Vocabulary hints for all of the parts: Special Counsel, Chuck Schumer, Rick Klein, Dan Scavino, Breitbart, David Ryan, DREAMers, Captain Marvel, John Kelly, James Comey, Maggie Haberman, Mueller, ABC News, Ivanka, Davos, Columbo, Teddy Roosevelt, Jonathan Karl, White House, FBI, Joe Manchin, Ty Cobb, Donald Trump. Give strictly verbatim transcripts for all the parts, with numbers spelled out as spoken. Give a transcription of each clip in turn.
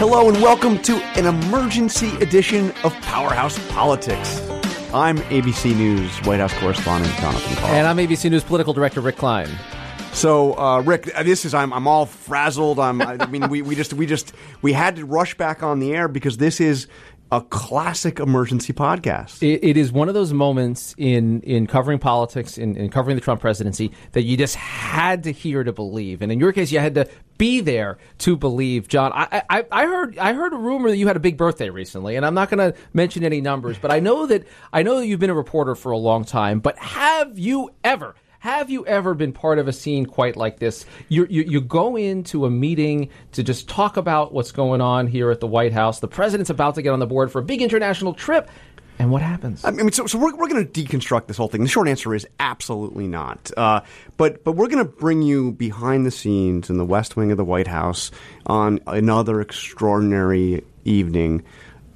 Hello and welcome to an emergency edition of Powerhouse Politics. I'm A B C News White House correspondent Jonathan Karl. And I'm A B C News political director Rick Klein. So, uh, Rick, this is I'm I'm all frazzled. I'm I mean we we just we just we had to rush back on the air because this is a classic emergency podcast. It, it is one of those moments in in covering politics, in, in covering the Trump presidency, that you just had to hear to believe. And in your case, you had to be there to believe, John. I, I, I heard I heard a rumor that you had a big birthday recently, and I'm not going to mention any numbers, but I know that I know that you've been a reporter for a long time. But have you ever? Have you ever been part of a scene quite like this? You, you you go into a meeting to just talk about what's going on here at the White House. The president's about to get on the board for a big international trip. And what happens? I mean, so, so we're, we're going to deconstruct this whole thing. The short answer is absolutely not. Uh, but but we're going to bring you behind the scenes in the West Wing of the White House on another extraordinary evening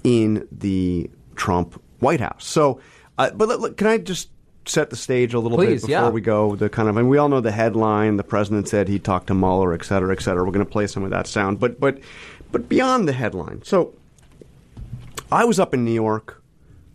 in the Trump White House. So, uh, but look, can I just set the stage a little Please, bit before yeah. we go? The kind of, and we all know the headline. The president said he talked to Mueller, et cetera, et cetera. We're going to play some of that sound, but but but beyond the headline. So I was up in New York.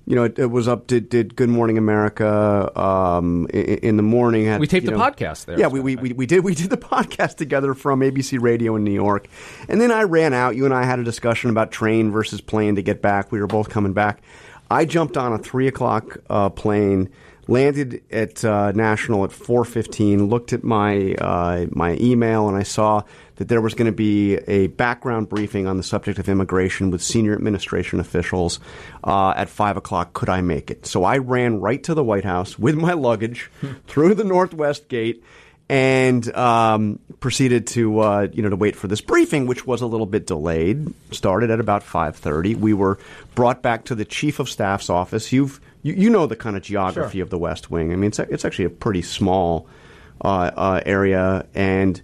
You know, it, it was up. Did did Good Morning America um, in, in the morning? Had, we taped you know, the podcast there. Yeah, we we, we we did we did the podcast together from A B C Radio in New York, and then I ran out. You and I had a discussion about train versus plane to get back. We were both coming back. I jumped on a three o'clock uh, plane. Landed at uh, National at four fifteen, looked at my uh, my email, and I saw that there was going to be a background briefing on the subject of immigration with senior administration officials uh, at five o'clock. Could I make it? So I ran right to the White House with my luggage through the Northwest Gate and um, proceeded to uh, you know to wait for this briefing, which was a little bit delayed. Started at about five thirty. We were brought back to the chief of staff's office. You've You, you know the kind of geography sure. of the West Wing. I mean, it's, it's actually a pretty small uh, uh, area, and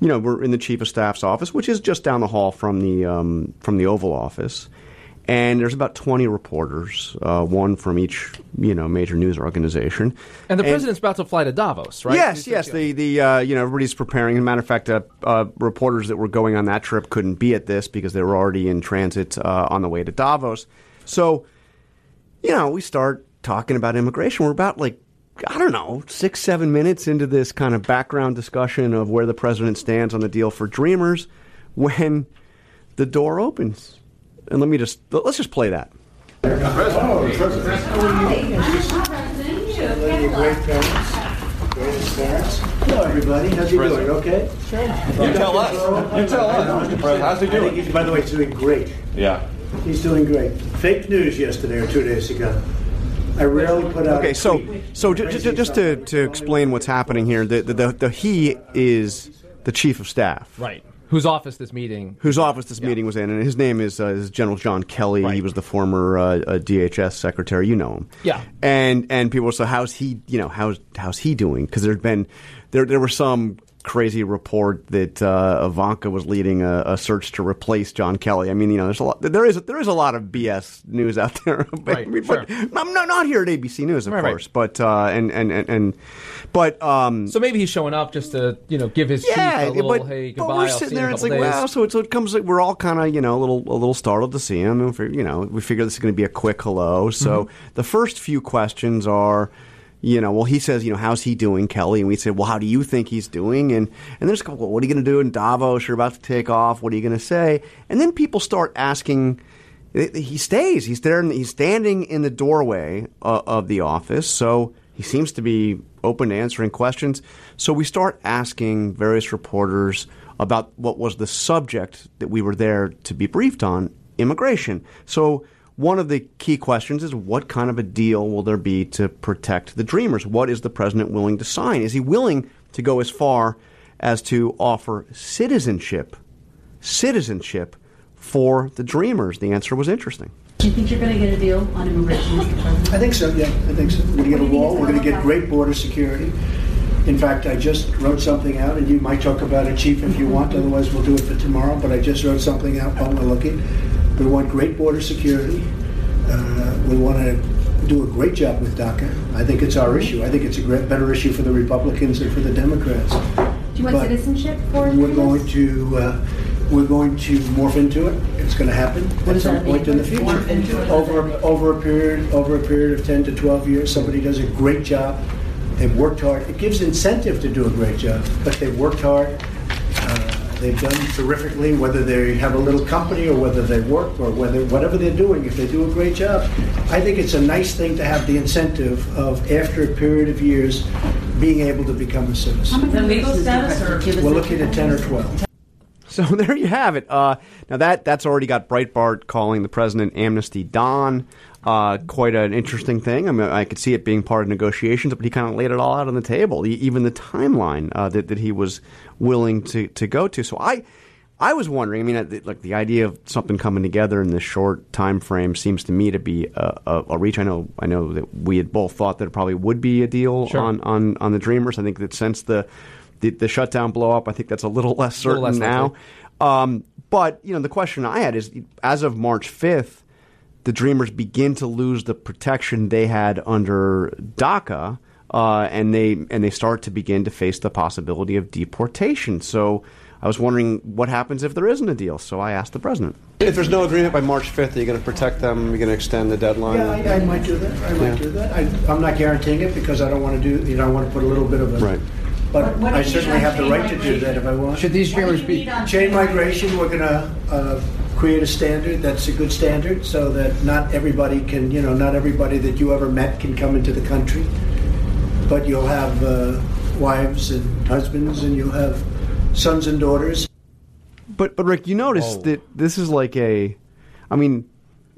you know we're in the chief of staff's office, which is just down the hall from the um, from the Oval Office. And there's about twenty reporters, uh, one from each you know major news organization. And the and, president's about to fly to Davos, right? Yes, He's yes. The the uh, you know everybody's preparing. As a matter of fact, uh, uh, reporters that were going on that trip couldn't be at this because they were already in transit uh, on the way to Davos. So. You know, we start talking about immigration. We're about like, I don't know, six, seven minutes into this kind of background discussion of where the president stands on the deal for DREAMers when the door opens. And let me just, let's just play that. President. Oh, the president. Hello, everybody. How's he doing? Okay? Sure. You tell us. You tell us, Mister President. How's he doing? I think he's, by the way, he's doing great. Yeah. He's doing great. Fake news yesterday or two days ago. I rarely put out. Okay, so so j- j- just to, to explain what's happening here, the the, the the he is the chief of staff, right? Whose office this meeting? Whose office this yeah. meeting was in, and his name is, uh, is General John Kelly. Right. He was the former uh, D H S secretary. You know him, yeah. And and people were so how's he? You know how's how's he doing? Because there'd been there there were some. Crazy report that uh, Ivanka was leading a, a search to replace John Kelly. I mean, you know, there's a lot. There is there is a lot of B S news out there. But, right, I mean, sure. but I'm not, not here at A B C News, of right, course. Right. But uh, and, and and and but um, so maybe he's showing up just to you know give his yeah, chief a little but, hey goodbye. But we're sitting there, it's like days. wow. So it, so it comes like we're all kind of you know a little a little startled to see him. And for, you know, we figure this is going to be a quick hello. So mm-hmm. the first few questions are. You know, well, he says, you know, how's he doing, Kelly? And we say, well, how do you think he's doing? And and there's, well, what are you going to do in Davos? You're about to take off. What are you going to say? And then people start asking. He stays. He's there. And he's standing in the doorway uh, of the office. So he seems to be open to answering questions. So we start asking various reporters about what was the subject that we were there to be briefed on, immigration. So one of the key questions is what kind of a deal will there be to protect the DREAMers? What is the president willing to sign? Is he willing to go as far as to offer citizenship, citizenship for the DREAMers? The answer was interesting. Do you think you're going to get a deal on immigration, Mister President? I think so, yeah. I think so. We're going to get a wall. We're going to get great border security. In fact, I just wrote something out, and you might talk about it, Chief, if you want. Otherwise, we'll do it for tomorrow. But I just wrote something out while we're looking. We want great border security. Uh, we want to do a great job with DACA. I think it's our issue. I think it's a great, better issue for the Republicans than for the Democrats. Do you want but citizenship for? We're going to uh, we're going to morph into it. It's going to happen what at some point in the future. Morph into it? Over over a period over a period of ten to twelve years, somebody does a great job. They've worked hard. It gives incentive to do a great job, but they've worked hard. Uh, they've done terrifically, whether they have a little company or whether they work or whether whatever they're doing, if they do a great job. I think it's a nice thing to have the incentive of, after a period of years, being able to become a citizen. The legal status, or we're looking at ten or twelve. So there you have it. Uh, now that that's already got Breitbart calling the president Amnesty Don. Uh, quite an interesting thing. I mean, I could see it being part of negotiations, but he kind of laid it all out on the table, even the timeline uh, that, that he was willing to, to go to. So I I was wondering, I mean, like the idea of something coming together in this short time frame seems to me to be a, a, a reach. I know I know that we had both thought that it probably would be a deal sure. on, on, on the DREAMers. I think that since the, the, the shutdown blow-up, I think that's a little less certain little less now. Um, but, you know, the question I had is, as of March fifth, the DREAMers begin to lose the protection they had under DACA, uh, and they and they start to begin to face the possibility of deportation. So I was wondering what happens if there isn't a deal. So I asked the president. If there's no agreement by March fifth, are you going to protect them? Are you going to extend the deadline? Yeah, I, I might do that. I might yeah. do that. I, I'm not guaranteeing it because I don't want to do. You know, I want to put a little bit of a. Right. But I certainly have the right to do that if I want. Should these DREAMers be chain migration? We're going to. Uh, create a standard that's a good standard so that not everybody can, you know, not everybody that you ever met can come into the country. But you'll have uh, wives and husbands and you'll have sons and daughters. But, but Rick, you notice oh. that this is like a, I mean...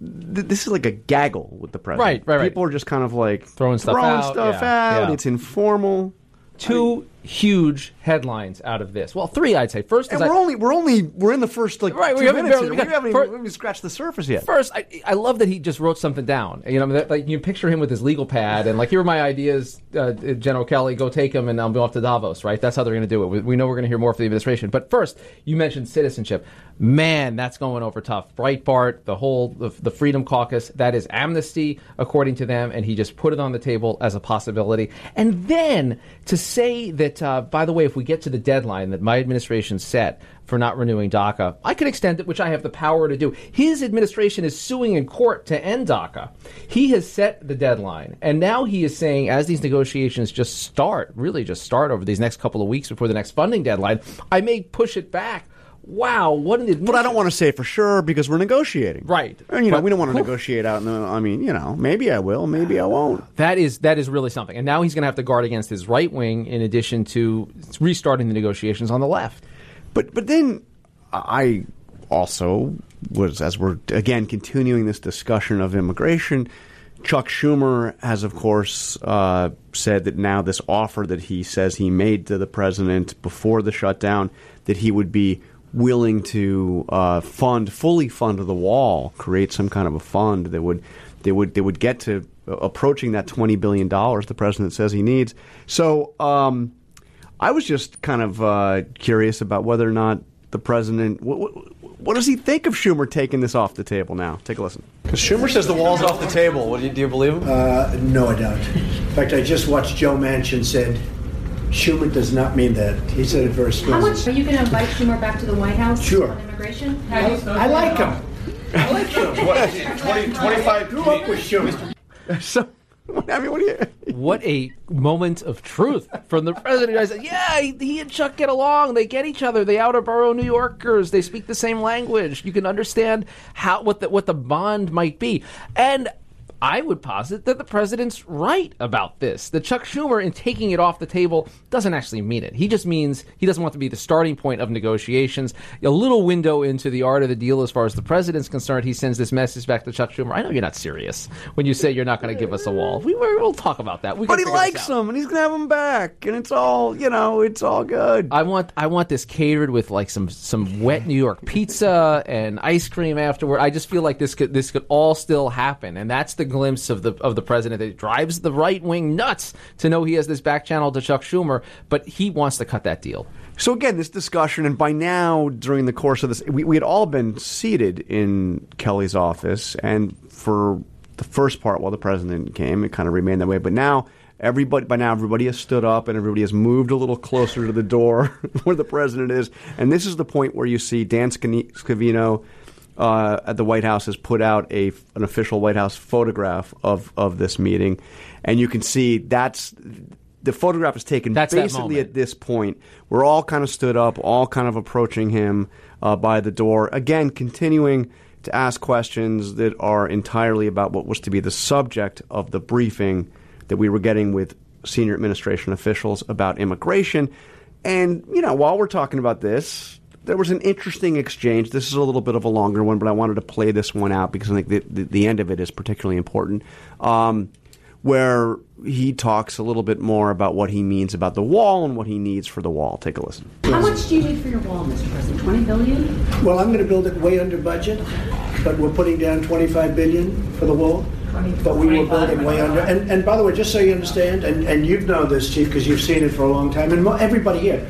This is like a gaggle with the president. Right, right, right. People are just kind of like... Throwing stuff throwing out. Stuff yeah, out. Yeah. It's informal. Two I mean, huge headlines out of this. Well, three, I'd say. First, and is we're I, only we're only we're in the first like right, two we haven't, minutes. Barely, we, got, we haven't first, even scratched the surface yet. First, I, I love that he just wrote something down. You know, that, like you picture him with his legal pad and like, here are my ideas, uh, General Kelly. Go take them, and I'll be off to Davos. Right? That's how they're going to do it. We, we know we're going to hear more from the administration. But first, you mentioned citizenship. Man, that's going over tough. Breitbart, the whole the, the Freedom Caucus. That is amnesty, according to them, and he just put it on the table as a possibility. And then to say that. Uh, by the way, if we get to the deadline that my administration set for not renewing DACA, I could extend it, which I have the power to do. His administration is suing in court to end DACA. He has set the deadline. And now he is saying, as these negotiations just start, really just start over these next couple of weeks before the next funding deadline, I may push it back. Wow, what an admission. But I don't want to say for sure because we're negotiating. Right. And, you know, but, we don't want to negotiate out in the, I mean, you know, maybe I will, maybe I won't. That is that is really something. And now he's going to have to guard against his right wing in addition to restarting the negotiations on the left. But but then I also was, as we're, again, continuing this discussion of immigration, Chuck Schumer has, of course, uh, said that now this offer that he says he made to the president before the shutdown, that he would be willing to uh, fund fully fund the wall, create some kind of a fund that would they would they would get to approaching that twenty billion dollars the president says he needs. So um, I was just kind of uh, curious about whether or not the president what, what, what does he think of Schumer taking this off the table now? Take a listen. Because Schumer says the wall's off the table. What do you do you believe him? Uh, no, I don't. In fact, I just watched Joe Manchin said. Schumer does not mean that. He said it very specifically. How much are you going to invite Schumer back to the White House? Sure. On immigration? How well, I like him. I like him. twenty, twenty, twenty-five grew up with Schumer. So, I mean, what do you? What a moment of truth from the president. I said, yeah, he, he and Chuck get along. They get each other. They outer borough New Yorkers. They speak the same language. You can understand how what the what the bond might be. And I would posit that the president's right about this. That Chuck Schumer, in taking it off the table, doesn't actually mean it. He just means he doesn't want to be the starting point of negotiations. A little window into the art of the deal as far as the president's concerned, he sends this message back to Chuck Schumer. I know you're not serious when you say you're not going to give us a wall. We, we'll talk about that. We but he likes him, and he's going to have him back, and it's all, you know, it's all good. I want I want this catered with, like, some, some wet New York pizza and ice cream afterward. I just feel like this could, this could all still happen, and that's the glimpse of the of the president that drives the right wing nuts to know he has this back channel to Chuck Schumer, but he wants to cut that deal. So again, this discussion, and by now during the course of this, we, we had all been seated in Kelly's office, and for the first part while the president came, it kind of remained that way. But now Everybody by now, everybody has stood up and everybody has moved a little closer to the door where the president is. And this is the point where you see Dan Scavino uh, at the White House has put out a an official White House photograph of, of this meeting. And you can see that's the photograph is taken that's basically at this point. We're all kind of stood up, all kind of approaching him uh, by the door. Again, continuing to ask questions that are entirely about what was to be the subject of the briefing that we were getting with senior administration officials about immigration. And, you know, while we're talking about this, there was an interesting exchange. This is a little bit of a longer one, but I wanted to play this one out because I think the, the, the end of it is particularly important, um, where he talks a little bit more about what he means about the wall and what he needs for the wall. Take a listen. How much do you need for your wall, Mister President? twenty billion dollars? Well, I'm going to build it way under budget, but we're putting down twenty-five billion dollars for the wall. But we were building way under. And, and by the way, just so you understand, and, and you know this, Chief, because you've seen it for a long time, and everybody here,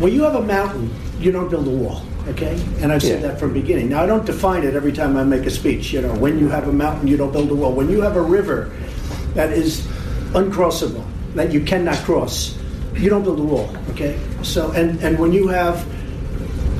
when you have a mountain, you don't build a wall, okay? And I've said yeah. that from the beginning. Now, I don't define it every time I make a speech. You know, when you have a mountain, you don't build a wall. When you have a river that is uncrossable, that you cannot cross, you don't build a wall, okay? So, and, and when you have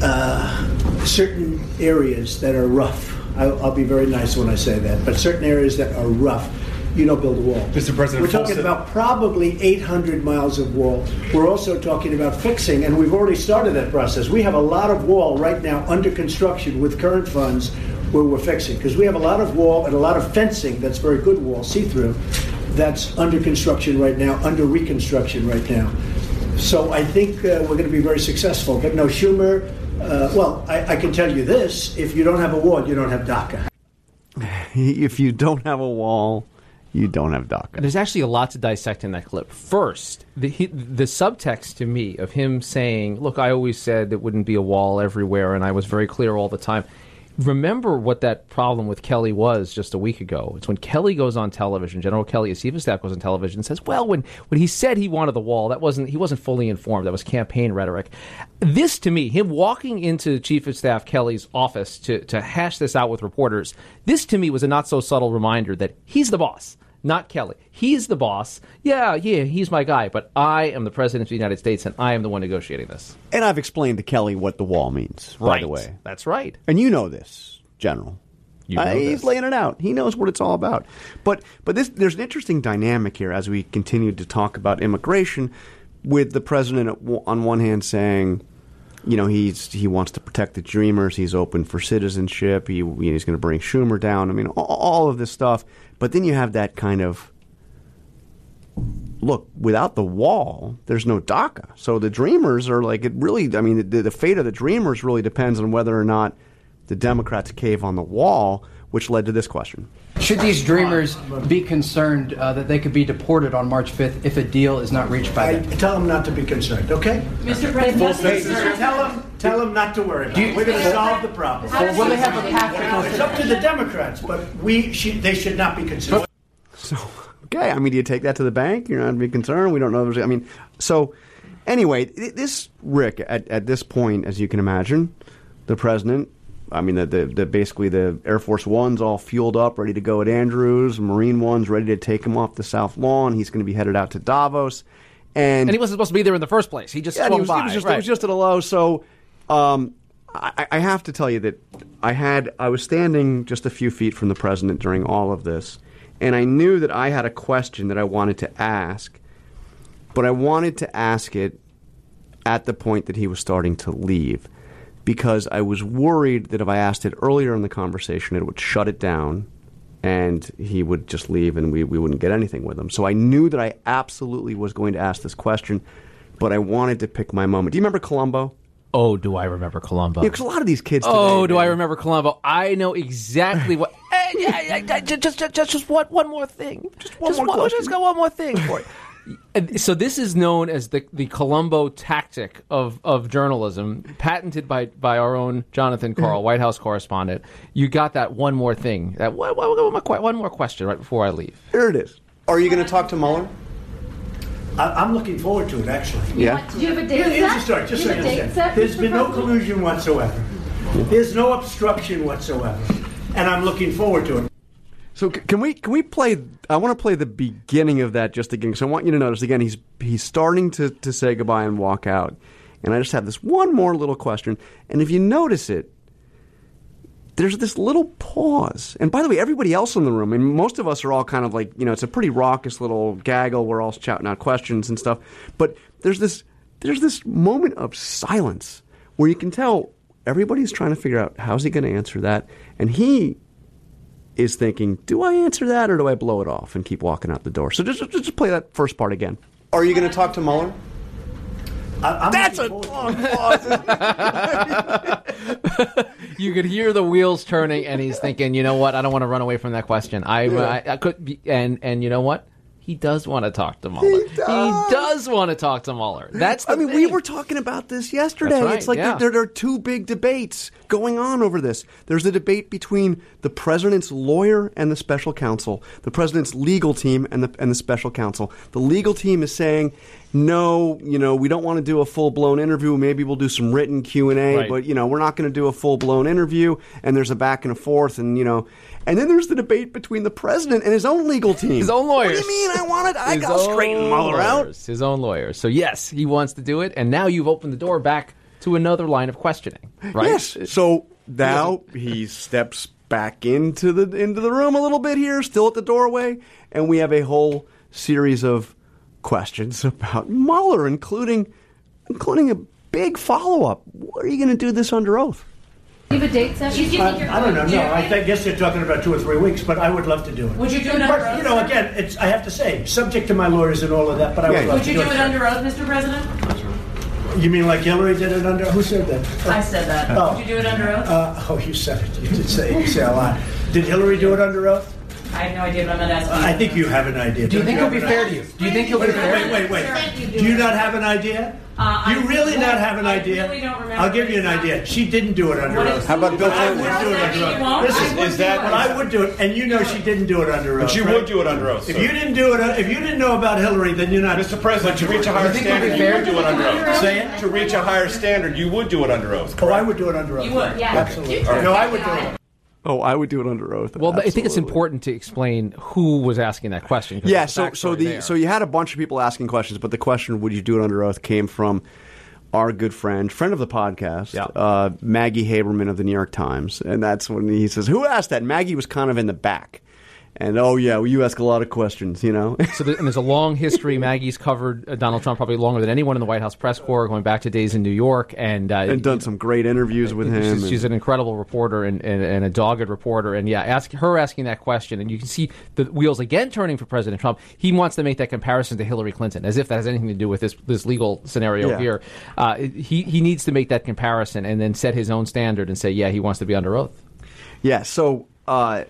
uh, certain areas that are rough, I'll, I'll be very nice when I say that, but certain areas that are rough, you don't build a wall. Mister President, we're talking about probably eight hundred miles of wall. We're also talking about fixing, and we've already started that process. We have a lot of wall right now under construction with current funds where we're fixing, because we have a lot of wall and a lot of fencing that's very good wall, see-through, that's under construction right now, under reconstruction right now. So I think uh, we're going to be very successful. But no, Schumer, uh, well, I, I can tell you this. If you don't have a wall, you don't have DACA. If you don't have a wall, you don't have DACA. There's actually a lot to dissect in that clip. First, the, he, the subtext to me of him saying, look, I always said there wouldn't be a wall everywhere, and I was very clear all the time. Remember what that problem with Kelly was just a week ago. It's when Kelly goes on television, General Kelly, his chief of staff goes on television and says, well, when, when he said he wanted the wall, that wasn't he wasn't fully informed. That was campaign rhetoric. This, to me, him walking into Chief of Staff Kelly's office to, to hash this out with reporters, this, to me, was a not-so-subtle reminder that he's the boss, not Kelly. He's the boss. Yeah, yeah, he's my guy, but I am the President of the United States, and I am the one negotiating this. And I've explained to Kelly what the wall means, right. by the way. That's right. And you know this, General. You know I, this. He's laying it out. He knows what it's all about. But but this, there's an interesting dynamic here as we continue to talk about immigration with the President on one hand saying, you know, he's he wants to protect the Dreamers. He's open for citizenship. He, he's going to bring Schumer down. I mean, all, all of this stuff. But then you have that kind of, look, without the wall, there's no DACA. So the Dreamers are like, it really, I mean, the, the fate of the Dreamers really depends on whether or not the Democrats cave on the wall, which led to this question. Should these Dreamers be concerned uh, that they could be deported on March fifth if a deal is not reached by them? I tell them not to be concerned, okay? Mister President, tell them, tell them not to worry about it. We're going to solve the problem. Well, will they have a path? It's up to the Democrats, but we should, they should not be concerned. So, okay, I mean, do you take that to the bank? You're not to be concerned? We don't know. I mean, so anyway, this, Rick, at, at this point, as you can imagine, the president, I mean, the, the the basically the Air Force One's all fueled up, ready to go at Andrews. Marine One's ready to take him off the South Lawn. He's going to be headed out to Davos. And, and he wasn't supposed to be there in the first place. He just yeah, swung he was, by. He was just, right. It was just at a low. So um, I, I have to tell you that I had I was standing just a few feet from the president during all of this, and I knew that I had a question that I wanted to ask, but I wanted to ask it at the point that he was starting to leave, because I was worried that if I asked it earlier in the conversation, it would shut it down and he would just leave and we, we wouldn't get anything with him. So I knew that I absolutely was going to ask this question, but I wanted to pick my moment. Do you remember Columbo? Oh, do I remember Columbo? Yeah, because a lot of these kids today. Oh, do man. I remember Columbo. I know exactly what... hey, yeah, yeah, just, just, just, just one, one more thing. Just one just more one, question. Just got one more thing for you. So this is known as the the Columbo tactic of, of journalism, patented by, by our own Jonathan Karl, White House correspondent. You got that one more thing, that one, one more question right before I leave. Here it is. Are you going to talk to Mueller? I'm looking forward to it, actually. Yeah. Do you have a date set? Here's the story. Just so you understand. There's been no collusion whatsoever. There's no obstruction whatsoever, and I'm looking forward to it. So c- can we can we play? I want to play the beginning of that just again, because I want you to notice again. He's he's starting to to say goodbye and walk out, and I just have this one more little question. And if you notice it, there's this little pause. And by the way, everybody else in the room, I mean, most of us are all kind of like, you know, it's a pretty raucous little gaggle. We're all shouting out questions and stuff. But there's this there's this moment of silence where you can tell everybody's trying to figure out how's he going to answer that. And he is thinking, do I answer that or do I blow it off and keep walking out the door? So just, just play that first part again. Are you going to talk to Mueller? I'm That's a long pause. You could hear the wheels turning, and he's thinking, "You know what? I don't want to run away from that question. I, yeah. I, I could." Be, and and you know what? He does want to talk to Mueller. He does, he does want to talk to Mueller. That's. The I mean, thing. We were talking about this yesterday. Right, it's like yeah. there, there are two big debates going on over this. There's a debate between the president's lawyer and the special counsel, the president's legal team and the and the special counsel. The legal team is saying, no, you know, we don't want to do a full-blown interview. Maybe we'll do some written Q and A, right. but, you know, we're not going to do a full-blown interview, and there's a back and a forth, and, you know. And then there's the debate between the president and his own legal team. His own lawyers. What do you mean? I wanted, I got straightened Mueller out. His own lawyers. So, yes, he wants to do it, and now you've opened the door back to another line of questioning, right? Yes. So now he steps back into the into the room a little bit here, still at the doorway, and we have a whole series of questions about Mueller, including including a big follow-up. What are you going to do this under oath? Do you have a date set? Do you think uh, you're I don't know. No, I, I guess they're talking about two or three weeks, but I would love to do it. Would you do it under oath? You know, again, it's I have to say, subject to my lawyers and all of that, but I yeah, would love would to do it. Would you do it under oath, Mister President? You mean like Hillary did it under oath? Who said that? I said that. Oh. Would you do it under oath? Uh, oh, you said it. You did say, you say a lot. Did Hillary do it under oath? I have no idea, but I'm not asking. I think you have an idea. Do you think he'll be fair to you? Do you think he'll be fair? Wait, wait, wait. Do you not have an idea? Uh, you really not have an idea? I really don't remember. I'll give you an idea. She didn't do it under oath. How about Bill Clinton? I would do it under oath. Listen, is that? But I would do it, and you know she didn't do it under oath. But she would do it under oath. If you didn't do it, if you didn't know about Hillary, then you're not. Mister President, to reach a higher standard, you would do it under oath. Say it. To reach a higher standard, you would do it under oath. Oh, I would do it under oath. You would, yeah, absolutely. No, I would do it. Oh, I would do it under oath. Well, but I think it's important to explain who was asking that question. Yeah, so so the there. so you had a bunch of people asking questions, but the question, would you do it under oath, came from our good friend, friend of the podcast, yeah. uh, Maggie Haberman of the New York Times. And that's when he says, who asked that? Maggie was kind of in the back. And, oh, yeah, well, you ask a lot of questions, you know. So there, and there's a long history. Maggie's covered uh, Donald Trump probably longer than anyone in the White House press corps, going back to days in New York. And, uh, and done some great interviews with him. She's, and, she's an incredible reporter and, and, and a dogged reporter. And, yeah, ask her asking that question. And you can see the wheels again turning for President Trump. He wants to make that comparison to Hillary Clinton, as if that has anything to do with this this legal scenario yeah. here. Uh, he, he needs to make that comparison and then set his own standard and say, yeah, he wants to be under oath. Yeah, so... Uh,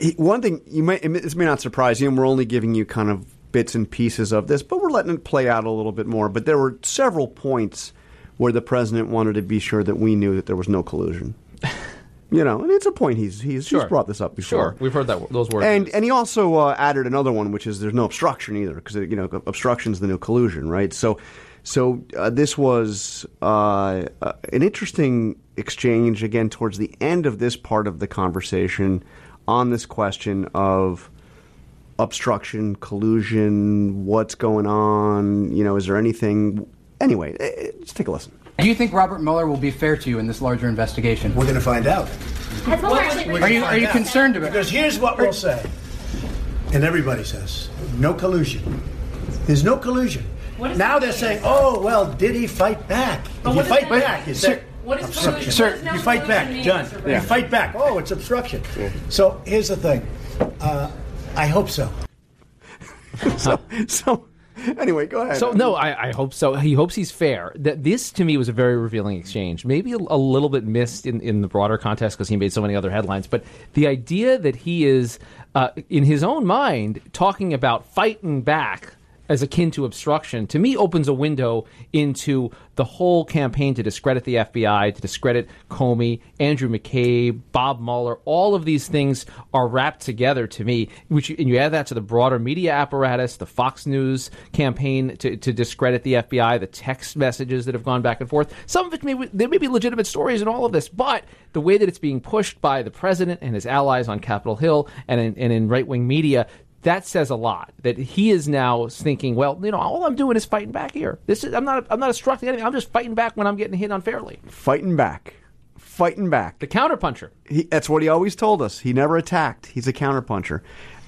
He, one thing, you may, this may not surprise you, and we're only giving you kind of bits and pieces of this, but we're letting it play out a little bit more. But there were several points where the president wanted to be sure that we knew that there was no collusion. You know, and it's a point he's he's, sure. he's brought this up before. Sure, we've heard that those words. And and he also uh, added another one, which is there's no obstruction either, because, you know, obstruction's the new collusion, right? So, so uh, this was uh, uh, an interesting exchange, again, towards the end of this part of the conversation on this question of obstruction, collusion, what's going on, you know, is there anything? Anyway, let's take a listen. Do you think Robert Mueller will be fair to you in this larger investigation? We're going to find out. Has Mueller actually been? Are you, are you concerned about it? Because here's what we'll say, and everybody says, no collusion. There's no collusion. Now they're saying, oh, well, did he fight back? Did he fight back? Is there... What is obstruction? Sir, you fight back. Mean, John, yeah. you fight back. Oh, it's obstruction. Yeah. So here's the thing. Uh, I hope so. so, so, anyway, go ahead. So, no, I, I hope so. He hopes he's fair. That This, to me, was a very revealing exchange. Maybe a, a little bit missed in, in the broader context because he made so many other headlines. But the idea that he is, uh, in his own mind, talking about fighting back as akin to obstruction, to me, opens a window into the whole campaign to discredit the F B I, to discredit Comey, Andrew McCabe, Bob Mueller. All of these things are wrapped together to me. Which, and you add that to the broader media apparatus, the Fox News campaign to, to discredit the F B I, the text messages that have gone back and forth. Some of it, may, there may be legitimate stories in all of this, but the way that it's being pushed by the president and his allies on Capitol Hill and in, and in right-wing media, that says a lot. That he is now thinking, well, you know, all I'm doing is fighting back here. This is I'm not I'm not obstructing anything. I'm just fighting back when I'm getting hit unfairly. Fighting back, fighting back. The counterpuncher. He, that's what he always told us. He never attacked. He's a counterpuncher.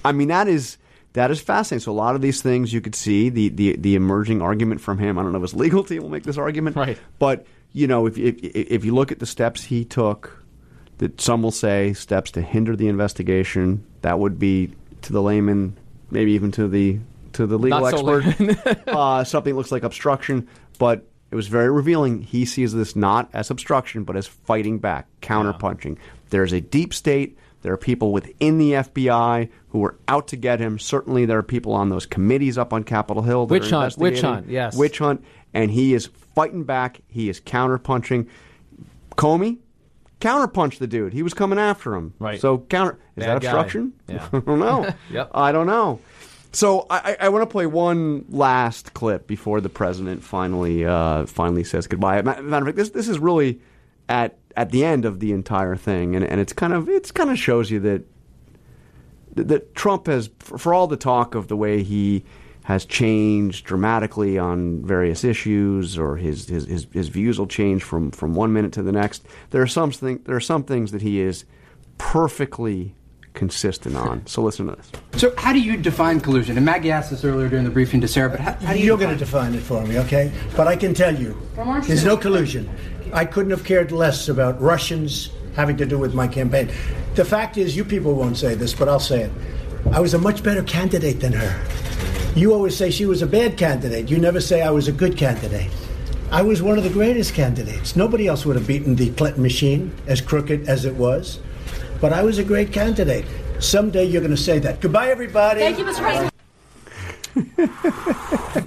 I mean, that is that is fascinating. So a lot of these things you could see the the, the emerging argument from him. I don't know if his legal team will make this argument, right? But you know, if if, if you look at the steps he took, that some will say steps to hinder the investigation, that would be, to the layman, maybe even to the to the legal Not so expert, uh, something that looks like obstruction. But it was very revealing. He sees this not as obstruction, but as fighting back, counterpunching. Yeah. There's a deep state. There are people within the F B I who were out to get him. Certainly there are people on those committees up on Capitol Hill. That witch are hunt, witch hunt, yes. Witch hunt. And he is fighting back. He is counterpunching. Comey counterpunched the dude. He was coming after him. Right. So counter is Bad that obstruction? Yeah. I don't know. Yep. I don't know. So I, I want to play one last clip before the president finally uh, finally says goodbye. Matter of fact, this this is really at at the end of the entire thing, and, and it's kind of it's kind of shows you that that Trump has, for all the talk of the way he has changed dramatically on various issues, or his his, his, his views will change from, from one minute to the next. There are some thing, there are some things that he is perfectly consistent on. So listen to this. So how do you define collusion? And Maggie asked this earlier during the briefing to Sarah, but how, how do you You're going to define it for me, okay? But I can tell you, there's no collusion. I couldn't have cared less about Russians having to do with my campaign. The fact is, you people won't say this, but I'll say it. I was a much better candidate than her. You always say she was a bad candidate. You never say I was a good candidate. I was one of the greatest candidates. Nobody else would have beaten the Clinton machine, as crooked as it was. But I was a great candidate. Someday you're going to say that. Goodbye, everybody. Thank you, Mister President.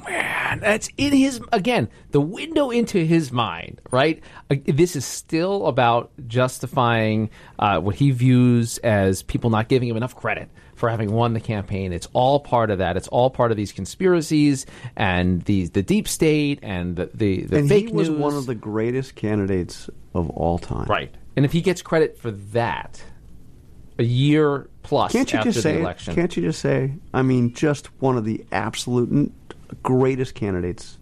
Man, that's in his, again, the window into his mind, right? This is still about justifying uh, what he views as people not giving him enough credit for having won the campaign. It's all part of that. It's all part of these conspiracies and the the deep state and the, the, the and fake news. And he was news. one of the greatest candidates of all time. Right. And if he gets credit for that a year plus can't you after just say the election. It? Can't you just say, I mean, just one of the absolute greatest candidates?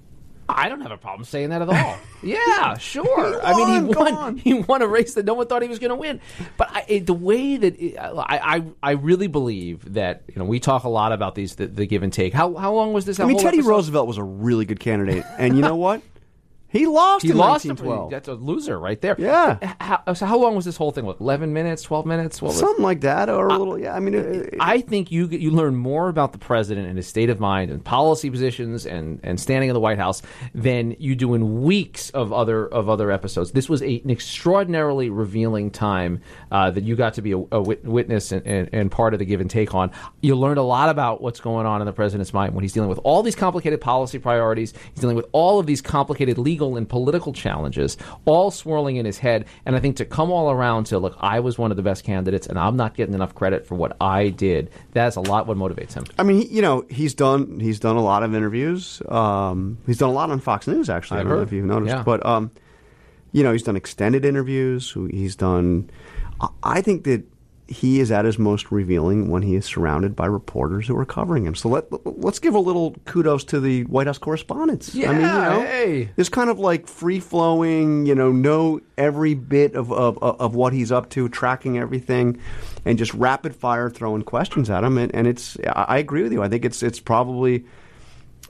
I don't have a problem saying that at all. Yeah, sure. Won, I mean, he won. On. He won a race that no one thought he was going to win. But I, it, the way that it, I, I, I really believe that, you know, we talk a lot about these the, the give and take. How how long was this? I mean, Teddy episode? Roosevelt was a really good candidate, and you know what? He lost. He in lost. nineteen twelve. That's a loser right there. Yeah. How, so how long was this whole thing? What, eleven minutes, twelve minutes, what something was, like that, or a I, little. Yeah. I mean, it, it, I think you you learn more about the president and his state of mind and policy positions and, and standing in the White House than you do in weeks of other of other episodes. This was a, an extraordinarily revealing time uh, that you got to be a, a witness and, and, and part of the give and take on. You learned a lot about what's going on in the president's mind when he's dealing with all these complicated policy priorities. He's dealing with all of these complicated legal and political challenges, all swirling in his head. And I think to come all around to, look, I was one of the best candidates and I'm not getting enough credit for what I did, that's a lot what motivates him. I mean, you know, he's done he's done a lot of interviews. Um, he's done a lot on Fox News, actually. I, I don't heard. know if you've noticed. Yeah. But, um, you know, he's done extended interviews. He's done – I think that he is at his most revealing when he is surrounded by reporters who are covering him. So let, let's give a little kudos to the White House correspondents. Yeah, I mean, you know, hey. This kind of like free-flowing, you know, know every bit of, of, of what he's up to, tracking everything, and just rapid-fire throwing questions at him. And, and it's, I agree with you. I think it's it's probably,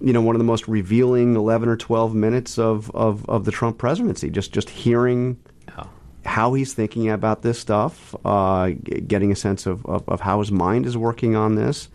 you know, one of the most revealing eleven or twelve minutes of, of, of the Trump presidency, just, just hearing how he's thinking about this stuff, uh, getting a sense of, of, of how his mind is working on this,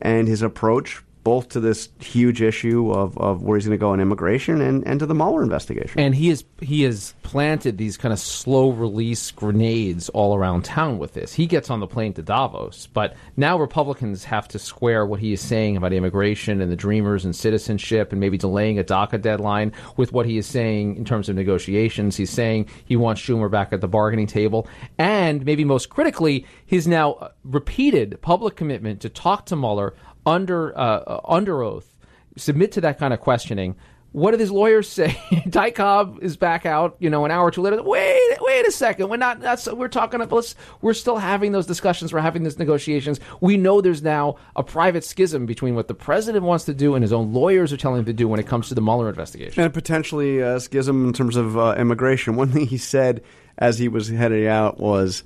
and his approach both to this huge issue of, of where he's going to go on immigration and, and to the Mueller investigation. And he is he has planted these kind of slow-release grenades all around town with this. He gets on the plane to Davos, but now Republicans have to square what he is saying about immigration and the DREAMers and citizenship and maybe delaying a DACA deadline with what he is saying in terms of negotiations. He's saying he wants Schumer back at the bargaining table. And maybe most critically, his now repeated public commitment to talk to Mueller under uh, under oath, submit to that kind of questioning. What did his lawyers say? Ty Cobb is back out, you know, an hour or two later. Wait, wait a second. We're not. That's, we're talking about. Let's, we're still having those discussions. We're having those negotiations. We know there's now a private schism between what the president wants to do and his own lawyers are telling him to do when it comes to the Mueller investigation, and potentially a schism in terms of uh, immigration. One thing he said as he was heading out was,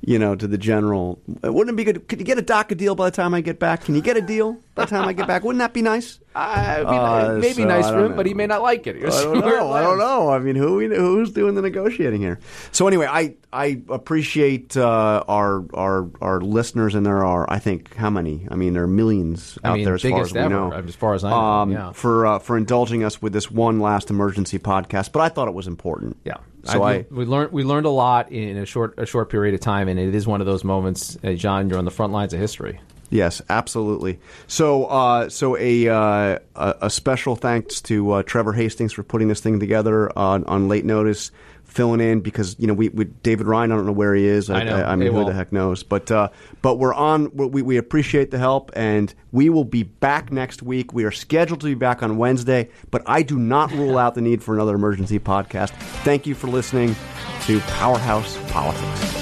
you know, to the general, wouldn't it be good? Could you get a DACA deal by the time I get back? Can you get a deal by the time I get back? Wouldn't that be nice? I mean, uh, it may so be nice for him, know. But he may not like it. I don't know. I don't know. I mean, who who's doing the negotiating here? So anyway, I I appreciate uh, our our our listeners, and there are, I think, how many? I mean, there are millions out I mean, there as far as we ever, know. As far as I know, um, yeah. for uh, for indulging us with this one last emergency podcast. But I thought it was important. Yeah. So I, I we learned we learned a lot in a short a short period of time, and it is one of those moments, uh, John. You're on the front lines of history. Yes, absolutely. So, uh, so a uh, a special thanks to uh, Trevor Hastings for putting this thing together on, on late notice, filling in because you know we, we David Ryan. I don't know where he is. I, I know. I, I mean, who the heck knows? But uh, but we're on. We we appreciate the help, and we will be back next week. We are scheduled to be back on Wednesday, but I do not rule out the need for another emergency podcast. Thank you for listening to Powerhouse Politics.